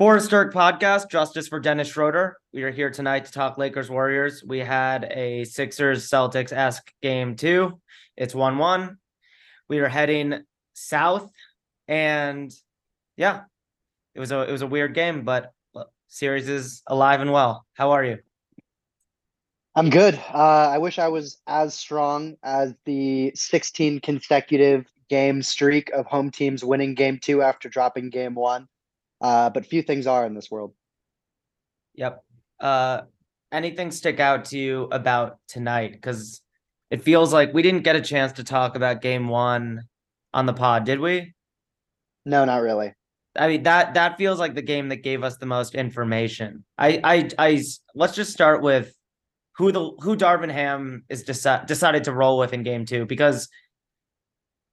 Forstirk podcast, Justice for Dennis Schroeder. We are here tonight to talk Lakers Warriors. We had a Sixers Celtics-esque game two. It's 1-1. We are heading south, and yeah, it was a weird game, but series is alive and well. How are you? I'm good. I wish I was as strong as the 16 consecutive game streak of home teams winning game two after dropping game one. But few things are in this world. Yep. Anything stick out to you about tonight? Because it feels like we didn't get a chance to talk about game one on the pod, did we? No, not really. I mean, that feels like the game that gave us the most information. I let's just start with who Darvin Ham is decided to roll with in game two, because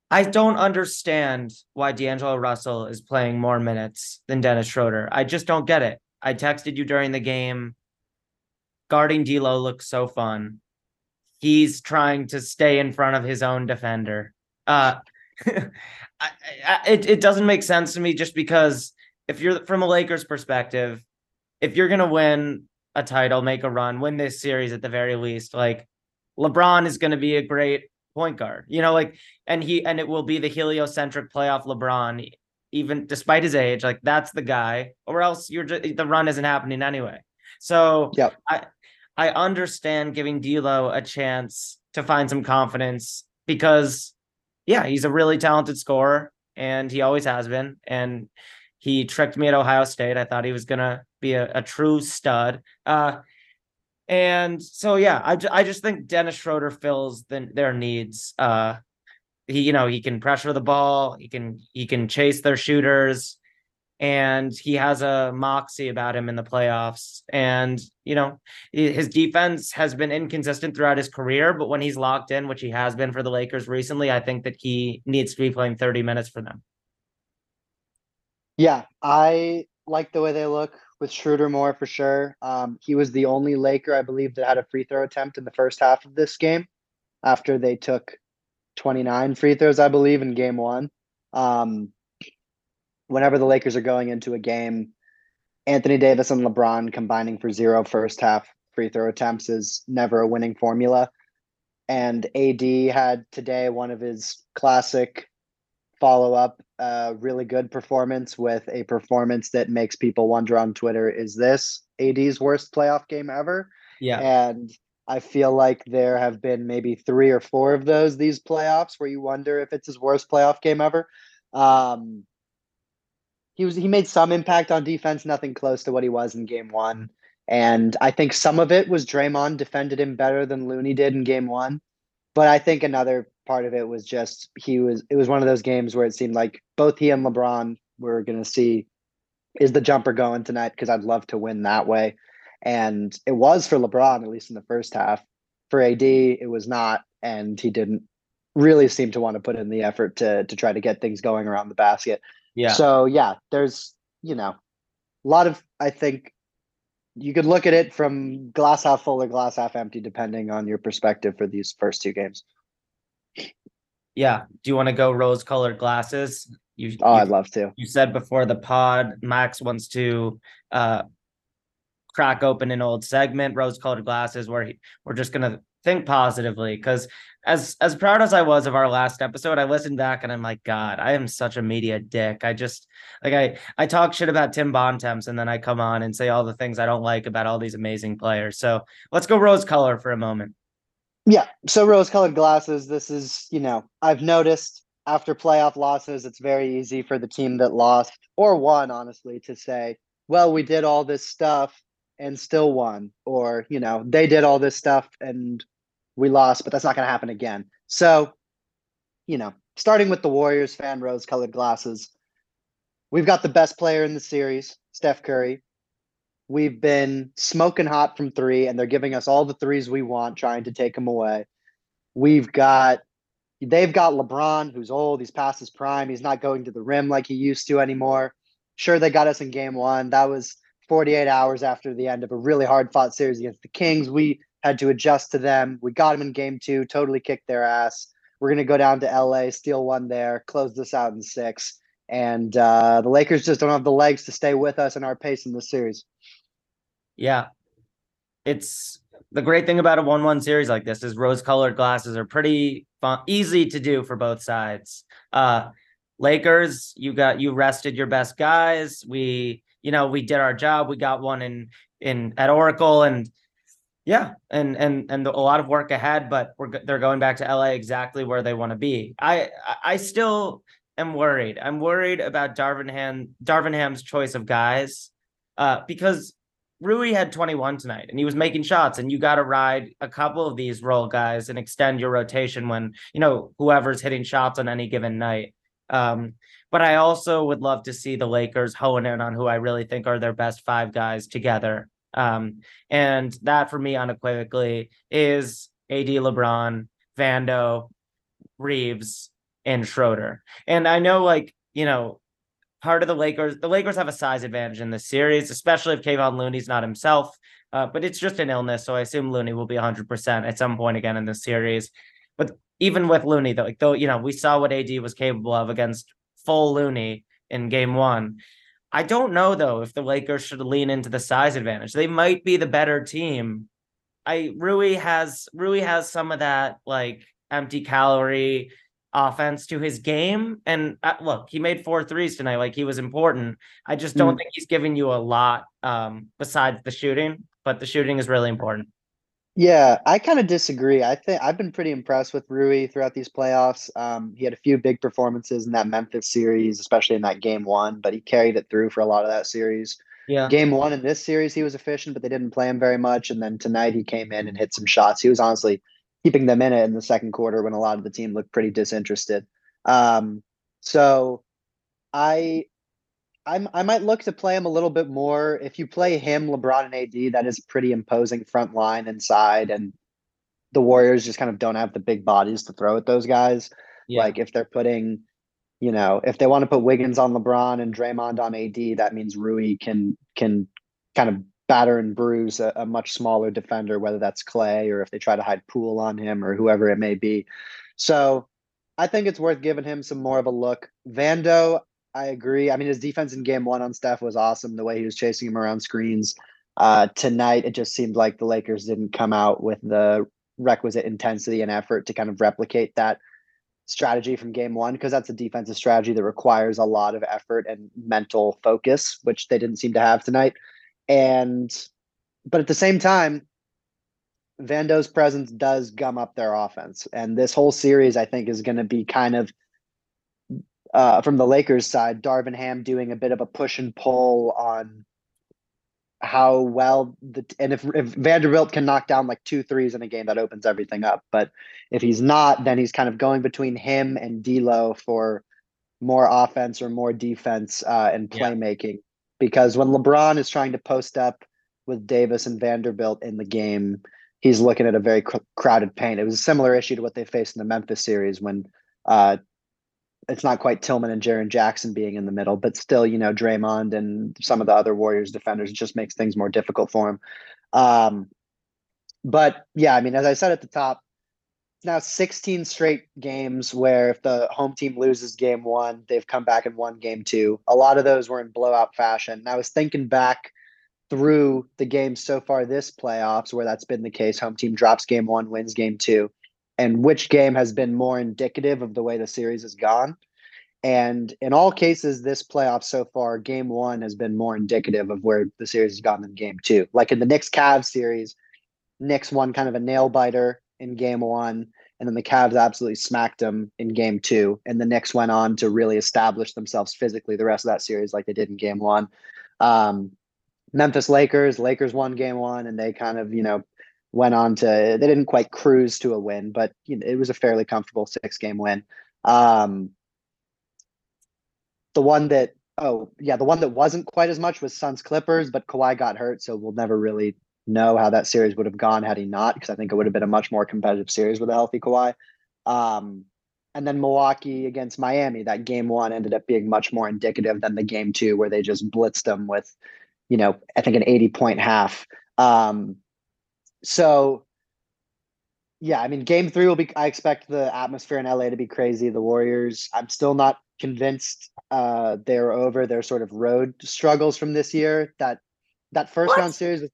I don't understand why D'Angelo Russell is playing more minutes than Dennis Schroeder. I just don't get it. I texted you during the game. Guarding D'Lo looks so fun. He's trying to stay in front of his own defender. It doesn't make sense to me, just because if you're from a Lakers perspective, if you're going to win a title, make a run, win this series at the very least, like, LeBron is going to be a great point guard, you know, like, and it will be the heliocentric playoff LeBron, even despite his age, like, that's the guy, or else the run isn't happening anyway. So yep. I understand giving D'Lo a chance to find some confidence, because yeah, he's a really talented scorer and he always has been. And he tricked me at Ohio State. I thought he was going to be a true stud. And so, yeah, I just think Dennis Schroeder fills their needs. He can pressure the ball. He can chase their shooters, and he has a moxie about him in the playoffs. And, you know, his defense has been inconsistent throughout his career, but when he's locked in, which he has been for the Lakers recently, I think that he needs to be playing 30 minutes for them. Yeah, I like the way they look with Schroeder more, for sure. He was the only Laker, I believe, that had a free throw attempt in the first half of this game after they took 29 free throws, I believe, in game one. Whenever the Lakers are going into a game, Anthony Davis and LeBron combining for 0 first half free throw attempts is never a winning formula. And AD had today one of his classic follow-up, really good performance with a performance that makes people wonder on Twitter, is this AD's worst playoff game ever? Yeah. And I feel like there have been maybe 3 or 4 of those, these playoffs, where you wonder if it's his worst playoff game ever. He made some impact on defense, nothing close to what he was in game one. And I think some of it was Draymond defended him better than Looney did in game one. But I think another part of it was just it was one of those games where it seemed like both he and LeBron were going to see, is the jumper going tonight? Because I'd love to win that way. And it was for LeBron, at least in the first half. For AD, it was not. And he didn't really seem to want to put in the effort to try to get things going around the basket. Yeah. So, yeah, there's, you know, a lot of, I think, you could look at it from glass half full or glass half empty, depending on your perspective for these first 2 games. Yeah. Do you want to go rose-colored glasses? I'd love to. You said before the pod, Max wants to crack open an old segment, rose-colored glasses, where we're just going to think positively. Because as proud as I was of our last episode, I listened back and I'm like, God, I am such a media dick. I just, like, I talk shit about Tim Bontemps, and then I come on and say all the things I don't like about all these amazing players. So let's go rose-color for a moment. Yeah, so rose-colored glasses, this is, you know, I've noticed after playoff losses, it's very easy for the team that lost or won, honestly, to say, well, we did all this stuff and still won, or, you know, they did all this stuff and we lost, but that's not going to happen again. So, you know, starting with the Warriors fan rose-colored glasses, we've got the best player in the series, Steph Curry. We've been smoking hot from 3, and they're giving us all the 3s we want, trying to take them away. They've got LeBron, who's old. He's past his prime. He's not going to the rim like he used to anymore. Sure, they got us in game one. That was 48 hours after the end of a really hard-fought series against the Kings. We had to adjust to them. We got them in game 2, totally kicked their ass. We're going to go down to LA, steal one there, close this out in 6. And the Lakers just don't have the legs to stay with us in our pace in this series. Yeah. It's the great thing about a 1-1 series like this is rose-colored glasses are pretty easy to do for both sides. Lakers, you rested your best guys. We did our job. We got one in at Oracle, and yeah, and a lot of work ahead, but they're going back to LA exactly where they want to be. I still am worried. I'm worried about Darvin Ham's choice of guys, because Rui had 21 tonight and he was making shots, and you got to ride a couple of these role guys and extend your rotation when, whoever's hitting shots on any given night. But I also would love to see the Lakers hone in on who I really think are their best five guys together. And that for me unequivocally is AD, LeBron, Vando, Reeves, and Schroeder. And I know, part of the Lakers have a size advantage in this series, especially if Kevon Looney's not himself, but it's just an illness. So I assume Looney will be 100% at some point again in this series. But even with Looney, though, we saw what AD was capable of against full Looney in game one. I don't know, though, if the Lakers should lean into the size advantage. They might be the better team. Rui has some of that empty calorie offense to his game, and look, he made 4 threes tonight. He was important. I just don't think he's giving you a lot besides the shooting, but the shooting is really important. Yeah, I kind of disagree. I think I've been pretty impressed with Rui throughout these playoffs. He had a few big performances in that Memphis series, especially in that game one, but he carried it through for a lot of that series. Yeah. Game one in this series, he was efficient, but they didn't play him very much. And then tonight he came in and hit some shots. He was honestly keeping them in it in the second quarter when a lot of the team looked pretty disinterested. So I might look to play him a little bit more. If you play him, LeBron, and AD, that is pretty imposing front line inside, and the Warriors just kind of don't have the big bodies to throw at those guys. Yeah. If they're putting, if they want to put Wiggins on LeBron and Draymond on AD, that means Rui can kind of batter and bruise a much smaller defender, whether that's Klay or if they try to hide Poole on him or whoever it may be. So I think it's worth giving him some more of a look. Vando, I agree. I mean, his defense in game one on Steph was awesome. The way he was chasing him around screens. Tonight, it just seemed like the Lakers didn't come out with the requisite intensity and effort to kind of replicate that strategy from game one, because that's a defensive strategy that requires a lot of effort and mental focus, which they didn't seem to have tonight. But at the same time, Vando's presence does gum up their offense. And this whole series, I think, is going to be kind of, from the Lakers side, Darvin Ham doing a bit of a push and pull on how well if Vanderbilt can knock down 2 threes in a game, that opens everything up. But if he's not, then he's kind of going between him and D'Lo for more offense or more defense and playmaking. Yeah. Because when LeBron is trying to post up with Davis and Vanderbilt in the game, he's looking at a very crowded paint. It was a similar issue to what they faced in the Memphis series when it's not quite Tillman and Jaron Jackson being in the middle, but still, Draymond and some of the other Warriors defenders, it just makes things more difficult for him. But yeah, I mean, as I said at the top, now 16 straight games where if the home team loses game one, they've come back and won game two. A lot of those were in blowout fashion. And I was thinking back through the games so far this playoffs where that's been the case. Home team drops game one, wins game two. And which game has been more indicative of the way the series has gone. And in all cases, this playoff so far, game one has been more indicative of where the series has gone than game two. Like in the Knicks-Cavs series, Knicks won kind of a nail-biter in game one, and then the Cavs absolutely smacked them in game two. And the Knicks went on to really establish themselves physically the rest of that series like they did in game one. Memphis Lakers won game one, and they kind of, went on to, they didn't quite cruise to a win, but it was a fairly comfortable 6-game win. The one that wasn't quite as much was Suns Clippers, but Kawhi got hurt, so we'll never really know how that series would have gone had he not, because I think it would have been a much more competitive series with a healthy Kawhi. And then Milwaukee against Miami, that game one ended up being much more indicative than the game two, where they just blitzed them with, I think an 80-point half. So, yeah, I mean, game three I expect the atmosphere in LA to be crazy. The Warriors, I'm still not convinced they're over their sort of road struggles from this year. That first round series with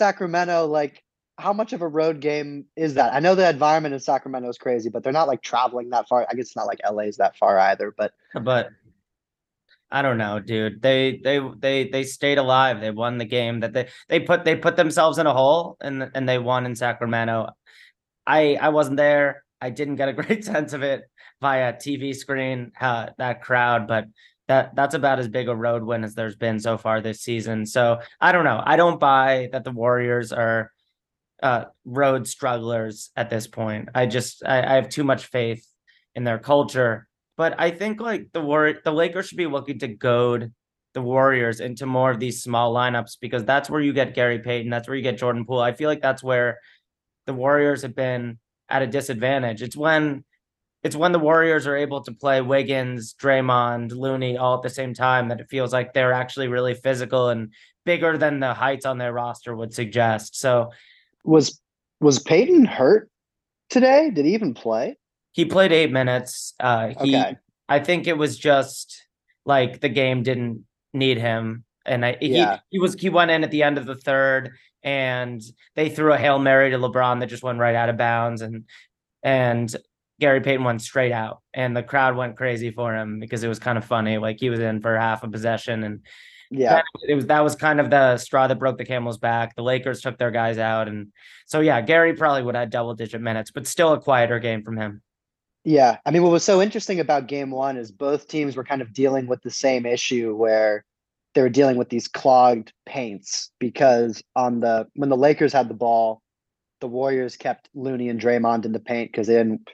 Sacramento, like, how much of a road game is that? I know the environment in Sacramento is crazy, but they're not like traveling that far. I guess it's not like LA is that far either, but I don't know, dude. They stayed alive. They won the game that they put themselves in a hole and they won in Sacramento. I wasn't there. I didn't get a great sense of it via TV screen, that crowd, but that's about as big a road win as there's been so far this season. So I don't know. I don't buy that the Warriors are road strugglers at this point. I have too much faith in their culture, but I think like the Lakers should be looking to goad the Warriors into more of these small lineups, because that's where you get Gary Payton. That's where you get Jordan Poole. I feel like that's where the Warriors have been at a disadvantage. It's when the Warriors are able to play Wiggins, Draymond, Looney all at the same time that it feels like they're actually really physical and bigger than the heights on their roster would suggest. So was Payton hurt today? Did he even play? He played 8 minutes. Okay. I think it was just like the game didn't need him. And he went in at the end of the third and they threw a Hail Mary to LeBron that just went right out of bounds. And Gary Payton went straight out and the crowd went crazy for him because it was kind of funny. Like, he was in for half a possession that was kind of the straw that broke the camel's back. The Lakers took their guys out. And so, yeah, Gary probably would have double digit minutes, but still a quieter game from him. Yeah. I mean, what was so interesting about game one is both teams were kind of dealing with the same issue where they were dealing with these clogged paints, because when the Lakers had the ball, the Warriors kept Looney and Draymond in the paint because they didn't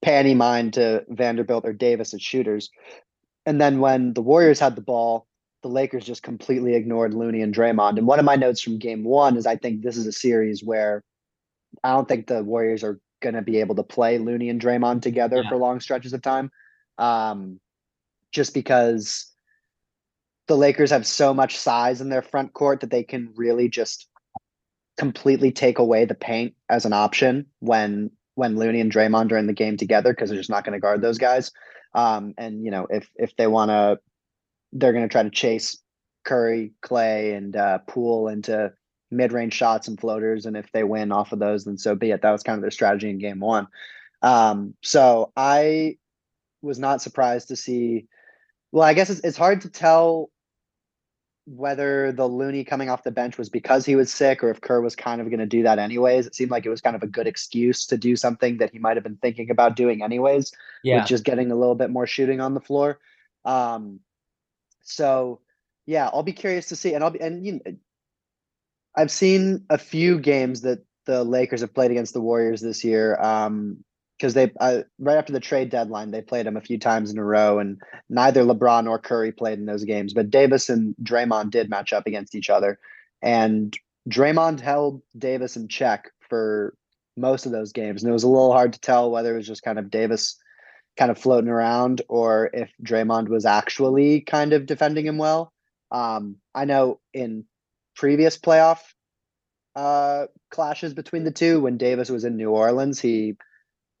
pay any mind to Vanderbilt or Davis as shooters. And then when the Warriors had the ball, the Lakers just completely ignored Looney and Draymond. And one of my notes from game one is I think this is a series where I don't think the Warriors are going to be able to play Looney and Draymond together for long stretches of time. Just because the Lakers have so much size in their front court that they can really just completely take away the paint as an option when Looney and Draymond are in the game together, because they're just not going to guard those guys. And, you know, if they want to, they're going to try to chase Curry, Clay, and Poole into mid-range shots and floaters. And if they win off of those, then so be it. That was kind of their strategy in game one. So I was not surprised to see. Well, I guess it's hard to tell whether the Looney coming off the bench was because he was sick or if Kerr was kind of going to do that anyways. It seemed like it was kind of a good excuse to do something that he might have been thinking about doing anyways, which is getting a little bit more shooting on the floor. So, yeah, I'll be curious to see. I've seen a few games that the Lakers have played against the Warriors this year, because they right after the trade deadline, they played them a few times in a row, and neither LeBron nor Curry played in those games. But Davis and Draymond did match up against each other, and Draymond held Davis in check for most of those games. And it was a little hard to tell whether it was just kind of Davis kind of floating around or if Draymond was actually kind of defending him well. I know in previous playoff clashes between the two, when Davis was in New Orleans, he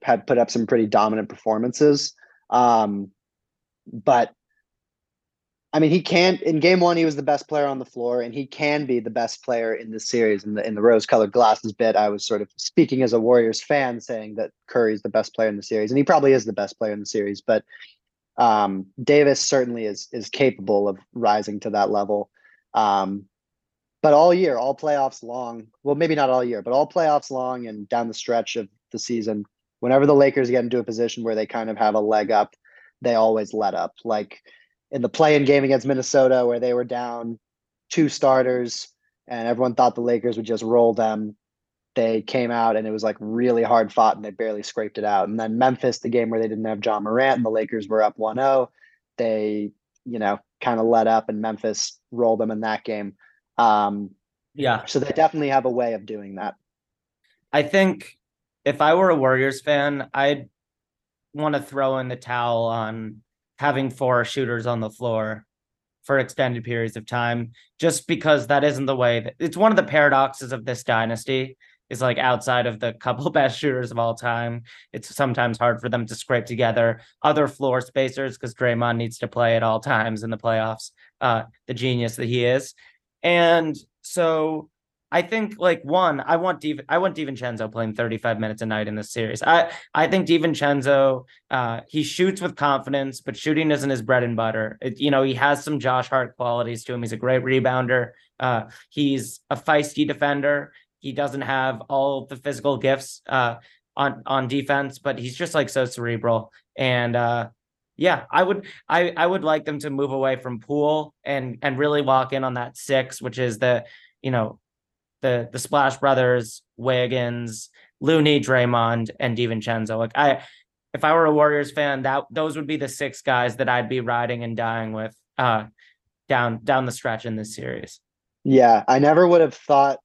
had put up some pretty dominant performances. But I mean, in game one, he was the best player on the floor, and he can be the best player in this series. In the rose colored glasses bit, I was sort of speaking as a Warriors fan saying that Curry's the best player in the series, and he probably is the best player in the series, but Davis certainly is capable of rising to that level. But all year, all playoffs long, well, maybe not all year, but all playoffs long and down the stretch of the season, whenever the Lakers get into a position where they kind of have a leg up, they always let up. Like in the play-in game against Minnesota, where they were down two starters and everyone thought the Lakers would just roll them. They came out and it was like really hard fought and they barely scraped it out. And then Memphis, the game where they didn't have John Morant and the Lakers were up 1-0, they, you know, kind of let up and Memphis rolled them in that game. So they definitely have a way of doing that. I think if I were a Warriors fan, I'd want to throw in the towel on having four shooters on the floor for extended periods of time, just because that isn't the way that it's one of the paradoxes of this dynasty is like outside of the couple best shooters of all time, it's sometimes hard for them to scrape together other floor spacers because Draymond needs to play at all times in the playoffs, the genius that he is. And so I think, like, one, I want DiVincenzo playing 35 minutes a night in this series. I think DiVincenzo, he shoots with confidence, but shooting isn't his bread and butter. He has some Josh Hart qualities to him. He's a great rebounder. He's a feisty defender. He doesn't have all the physical gifts on defense, but he's just like so cerebral. And I would like them to move away from Poole and really walk in on that six, which is the Splash Brothers, Wiggins, Looney, Draymond, and DiVincenzo. Like, if I were a Warriors fan, those would be the six guys that I'd be riding and dying with down the stretch in this series. Yeah, I never would have thought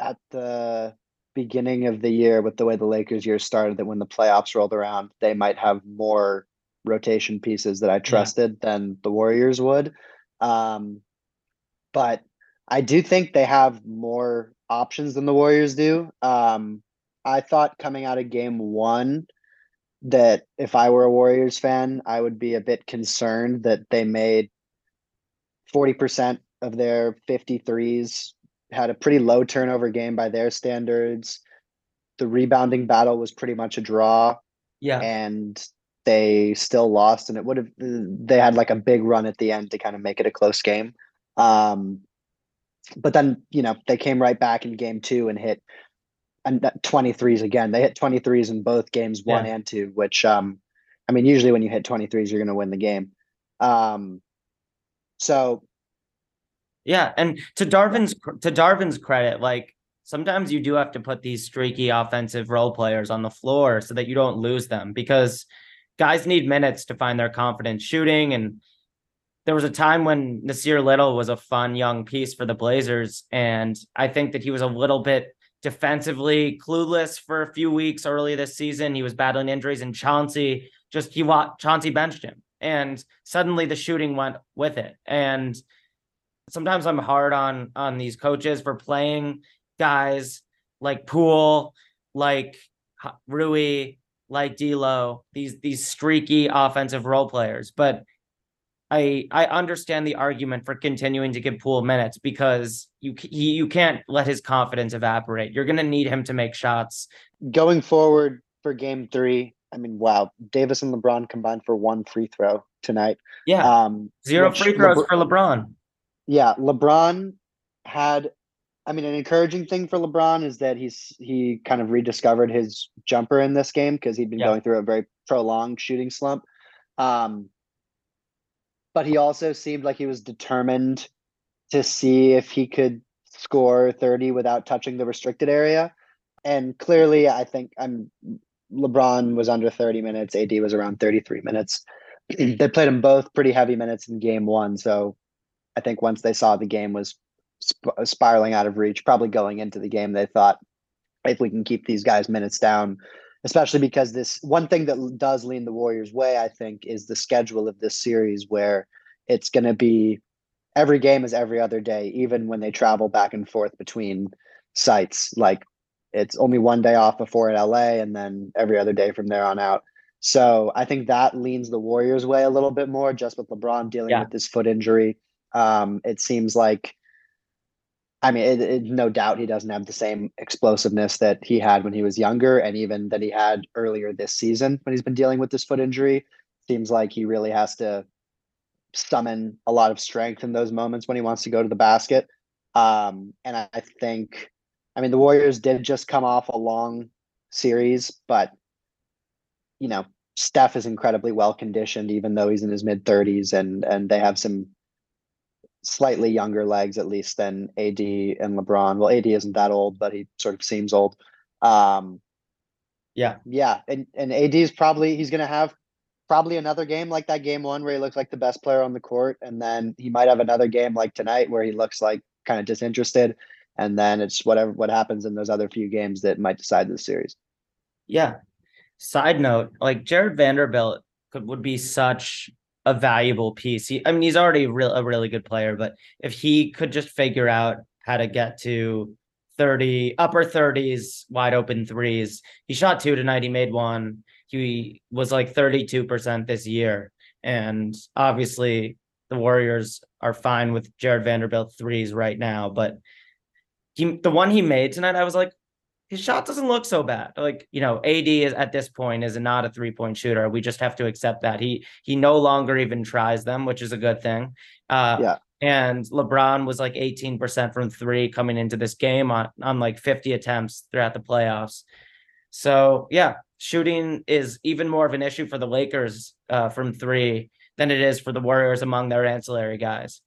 at the beginning of the year, with the way the Lakers year started, that when the playoffs rolled around, they might have more rotation pieces that I trusted than the Warriors would. But I do think they have more options than the Warriors do. I thought coming out of game one that if I were a Warriors fan, I would be a bit concerned that they made 40% of their 53s, had a pretty low turnover game by their standards. The rebounding battle was pretty much a draw. Yeah. And they still lost, and they had like a big run at the end to kind of make it a close game. But then, they came right back in game two and hit 23s again. They hit 23s in both games, one and two, which, usually when you hit 23s, you're going to win the game. Yeah, and to Darvin's credit, like, sometimes you do have to put these streaky offensive role players on the floor so that you don't lose them, because guys need minutes to find their confidence shooting. And there was a time when Nasir Little was a fun young piece for the Blazers, and I think that he was a little bit defensively clueless for a few weeks early this season. He was battling injuries, and Chauncey benched him, and suddenly the shooting went with it. And sometimes I'm hard on these coaches for playing guys like Poole, like Rui, like D'Lo, these streaky offensive role players. But I understand the argument for continuing to give Poole minutes, because you can't let his confidence evaporate. You're going to need him to make shots. Going forward for game three, wow, Davis and LeBron combined for one free throw tonight. Yeah, zero free throws for LeBron. Yeah, LeBron had, an encouraging thing for LeBron is that he kind of rediscovered his jumper in this game, because he'd been going through a very prolonged shooting slump. But he also seemed like he was determined to see if he could score 30 without touching the restricted area. And clearly, I think LeBron was under 30 minutes. AD was around 33 minutes. They played them both pretty heavy minutes in game one, so I think once they saw the game was spiraling out of reach, probably going into the game, they thought, if we can keep these guys' minutes down, especially because this one thing that does lean the Warriors' way, I think, is the schedule of this series, where it's going to be every game is every other day, even when they travel back and forth between sites. Like, it's only one day off before in LA, and then every other day from there on out. So I think that leans the Warriors' way a little bit more, just with LeBron dealing with his foot injury. It seems like, no doubt he doesn't have the same explosiveness that he had when he was younger, and even that he had earlier this season when he's been dealing with this foot injury. Seems like he really has to summon a lot of strength in those moments when he wants to go to the basket. And I think, the Warriors did just come off a long series, but, Steph is incredibly well conditioned, even though he's in his mid 30s, and they have some slightly younger legs, at least, than AD and LeBron. Well, AD isn't that old, but he sort of seems old. And AD is probably, he's going to have probably another game like that game one where he looks like the best player on the court, and then he might have another game like tonight where he looks like kind of disinterested, and then it's what happens in those other few games that might decide the series. Yeah. Side note, like, Jared Vanderbilt would be such a valuable piece. He's already a really good player, but if he could just figure out how to get to upper 30s, wide open threes. He shot two tonight. He made one. He was like 32% this year. And obviously the Warriors are fine with Jared Vanderbilt threes right now. But the one he made tonight, I was like, his shot doesn't look so bad. Like, you know, AD is at this point is not a three-point shooter. We just have to accept that. He no longer even tries them, which is a good thing. Yeah. And LeBron was like 18% from three coming into this game on like 50 attempts throughout the playoffs. So, yeah, shooting is even more of an issue for the Lakers from three than it is for the Warriors among their ancillary guys.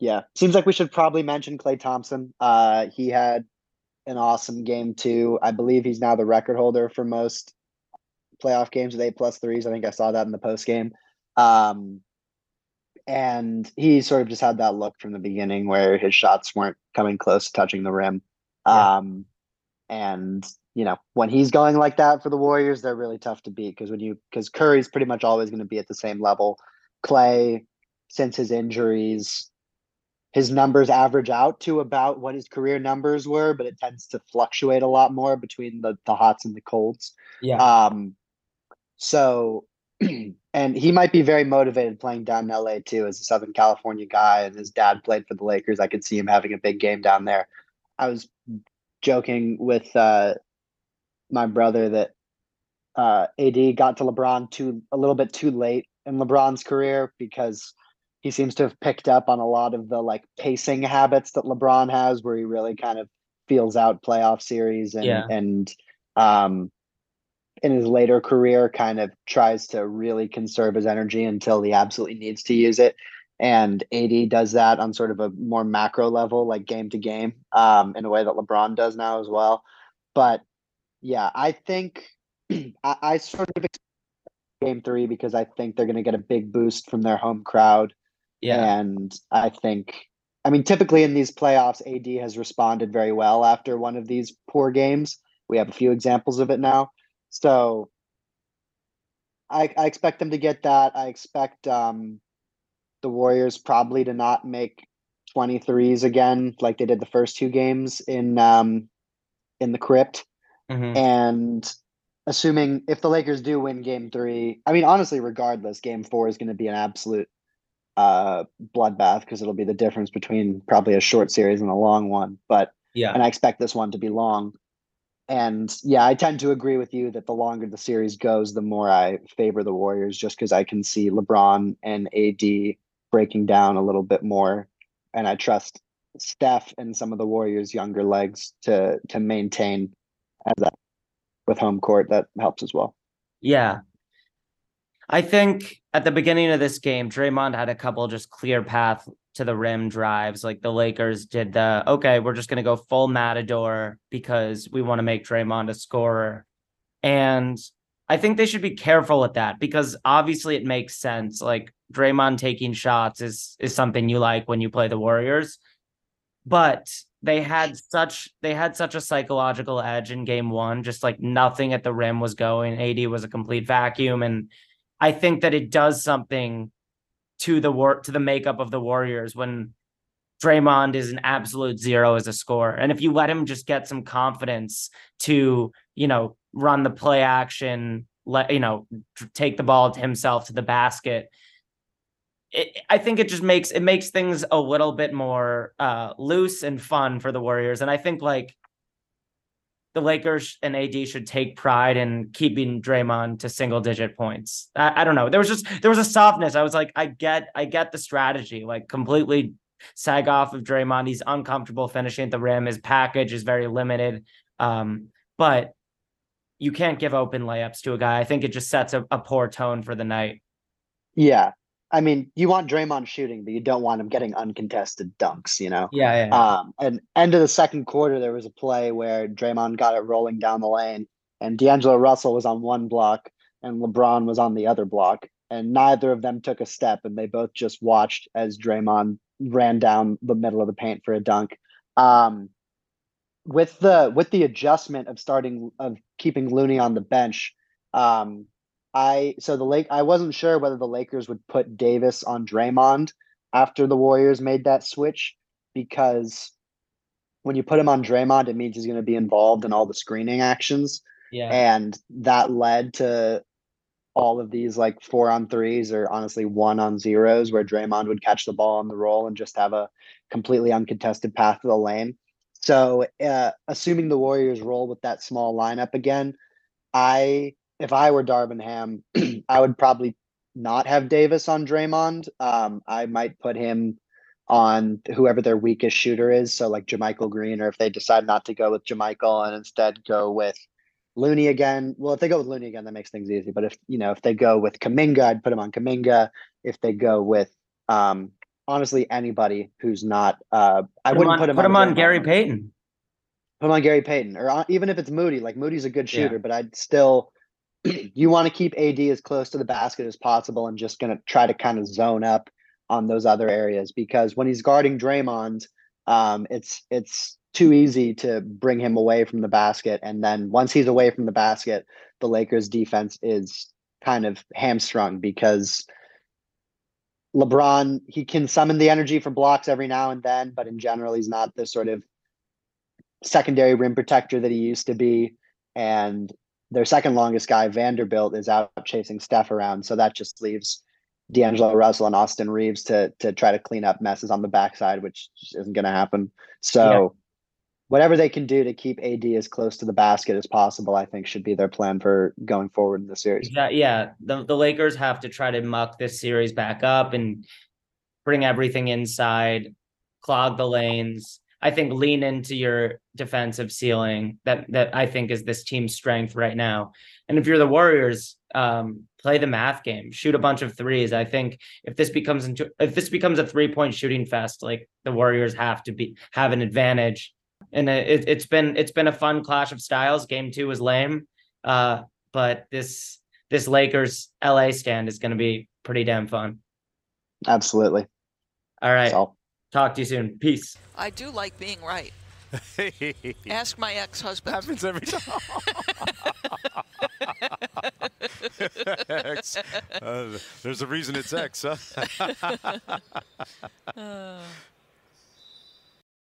Yeah. Seems like we should probably mention Klay Thompson. He had an awesome game too. I believe he's now the record holder for most playoff games with 8+ threes. I think I saw that in the post game. And he sort of just had that look from the beginning where his shots weren't coming close to touching the rim. Yeah. And, you know, when he's going like that for the Warriors, they're really tough to beat because Curry's pretty much always going to be at the same level. Klay, since his injuries, his numbers average out to about what his career numbers were, but it tends to fluctuate a lot more between the hots and the colds. Yeah. And he might be very motivated playing down in LA too, as a Southern California guy, and his dad played for the Lakers. I could see him having a big game down there. I was joking with my brother that AD got to LeBron a little bit too late in LeBron's career, because he seems to have picked up on a lot of the like pacing habits that LeBron has, where he really kind of feels out playoff series and in his later career kind of tries to really conserve his energy until he absolutely needs to use it. And AD does that on sort of a more macro level, like game to game, in a way that LeBron does now as well. But yeah, I think I sort of expect game three, because I think they're going to get a big boost from their home crowd. Yeah. And I mean, typically in these playoffs, AD has responded very well after one of these poor games. We have a few examples of it now. So I expect them to get that. I expect the Warriors probably to not make 20 threes again, like they did the first two games in the crypt. Mm-hmm. And assuming if the Lakers do win game three, I mean, honestly, regardless, game four is going to be an absolute bloodbath, because it'll be the difference between probably a short series and a long one. But yeah, and I expect this one to be long. And yeah, I tend to agree with you that the longer the series goes, the more I favor the Warriors, just because I can see LeBron and AD breaking down a little bit more. And I trust Steph and some of the Warriors' younger legs to maintain that with home court. That helps as well. Yeah. I think at the beginning of this game, Draymond had a couple just clear path to the rim drives. Like the Lakers did okay, we're just going to go full Matador because we want to make Draymond a scorer. And I think they should be careful with that, because obviously it makes sense. Like Draymond taking shots is something you like when you play the Warriors, but they had such a psychological edge in game one, just like nothing at the rim was going. AD was a complete vacuum. And I think that it does something to the makeup of the Warriors when Draymond is an absolute zero as a scorer. And if you let him just get some confidence to, you know, run the play action, take the ball himself to the basket, I think it just makes things a little bit more loose and fun for the Warriors. And I think like the Lakers and AD should take pride in keeping Draymond to single-digit points. I don't know. There was a softness. I was like, I get the strategy. Like completely sag off of Draymond. He's uncomfortable finishing at the rim. His package is very limited. But you can't give open layups to a guy. I think it just sets a poor tone for the night. Yeah. I mean, you want Draymond shooting, but you don't want him getting uncontested dunks, you know? Yeah. And end of the second quarter, there was a play where Draymond got it rolling down the lane, and D'Angelo Russell was on one block and LeBron was on the other block, and neither of them took a step, and they both just watched as Draymond ran down the middle of the paint for a dunk. With the adjustment of keeping Looney on the bench, I wasn't sure whether the Lakers would put Davis on Draymond after the Warriors made that switch, because when you put him on Draymond, it means he's going to be involved in all the screening actions. Yeah. And that led to all of these like 4-on-3s or honestly 1-on-0s where Draymond would catch the ball on the roll and just have a completely uncontested path to the lane. So assuming the Warriors roll with that small lineup again, if I were Darvin Ham, I would probably not have Davis on Draymond. I might put him on whoever their weakest shooter is. So like Jermichael Green, or if they decide not to go with Jermichael and instead go with Looney again. Well, if they go with Looney again, that makes things easy. But if they go with Kuminga, I'd put him on Kuminga. If they go with honestly anybody who's not, I wouldn't put him on Gary Payton. Put him on Gary Payton, or on, even if it's Moody. Like Moody's a good shooter, but I'd still. You want to keep AD as close to the basket as possible, and just going to try to kind of zone up on those other areas, because when he's guarding Draymond, it's too easy to bring him away from the basket. And then once he's away from the basket, the Lakers defense is kind of hamstrung, because LeBron, he can summon the energy for blocks every now and then, but in general, he's not the sort of secondary rim protector that he used to be. And their second longest guy, Vanderbilt, is out chasing Steph around. So that just leaves D'Angelo Russell and Austin Reeves to try to clean up messes on the backside, which isn't going to happen. So whatever they can do to keep AD as close to the basket as possible, I think should be their plan for going forward in the series. The Lakers have to try to muck this series back up and bring everything inside, clog the lanes. I think lean into your defensive ceiling that I think is this team's strength right now. And if you're the Warriors, play the math game, shoot a bunch of threes. I think if this becomes a 3-point shooting fest, like the Warriors have an advantage. And it's been a fun clash of styles. Game 2 was lame. But this Lakers LA stand is going to be pretty damn fun. Absolutely. All right. So. Talk to you soon. Peace. I do like being right. Ask my ex-husband. Happens every time. Ex. There's a reason it's ex, huh?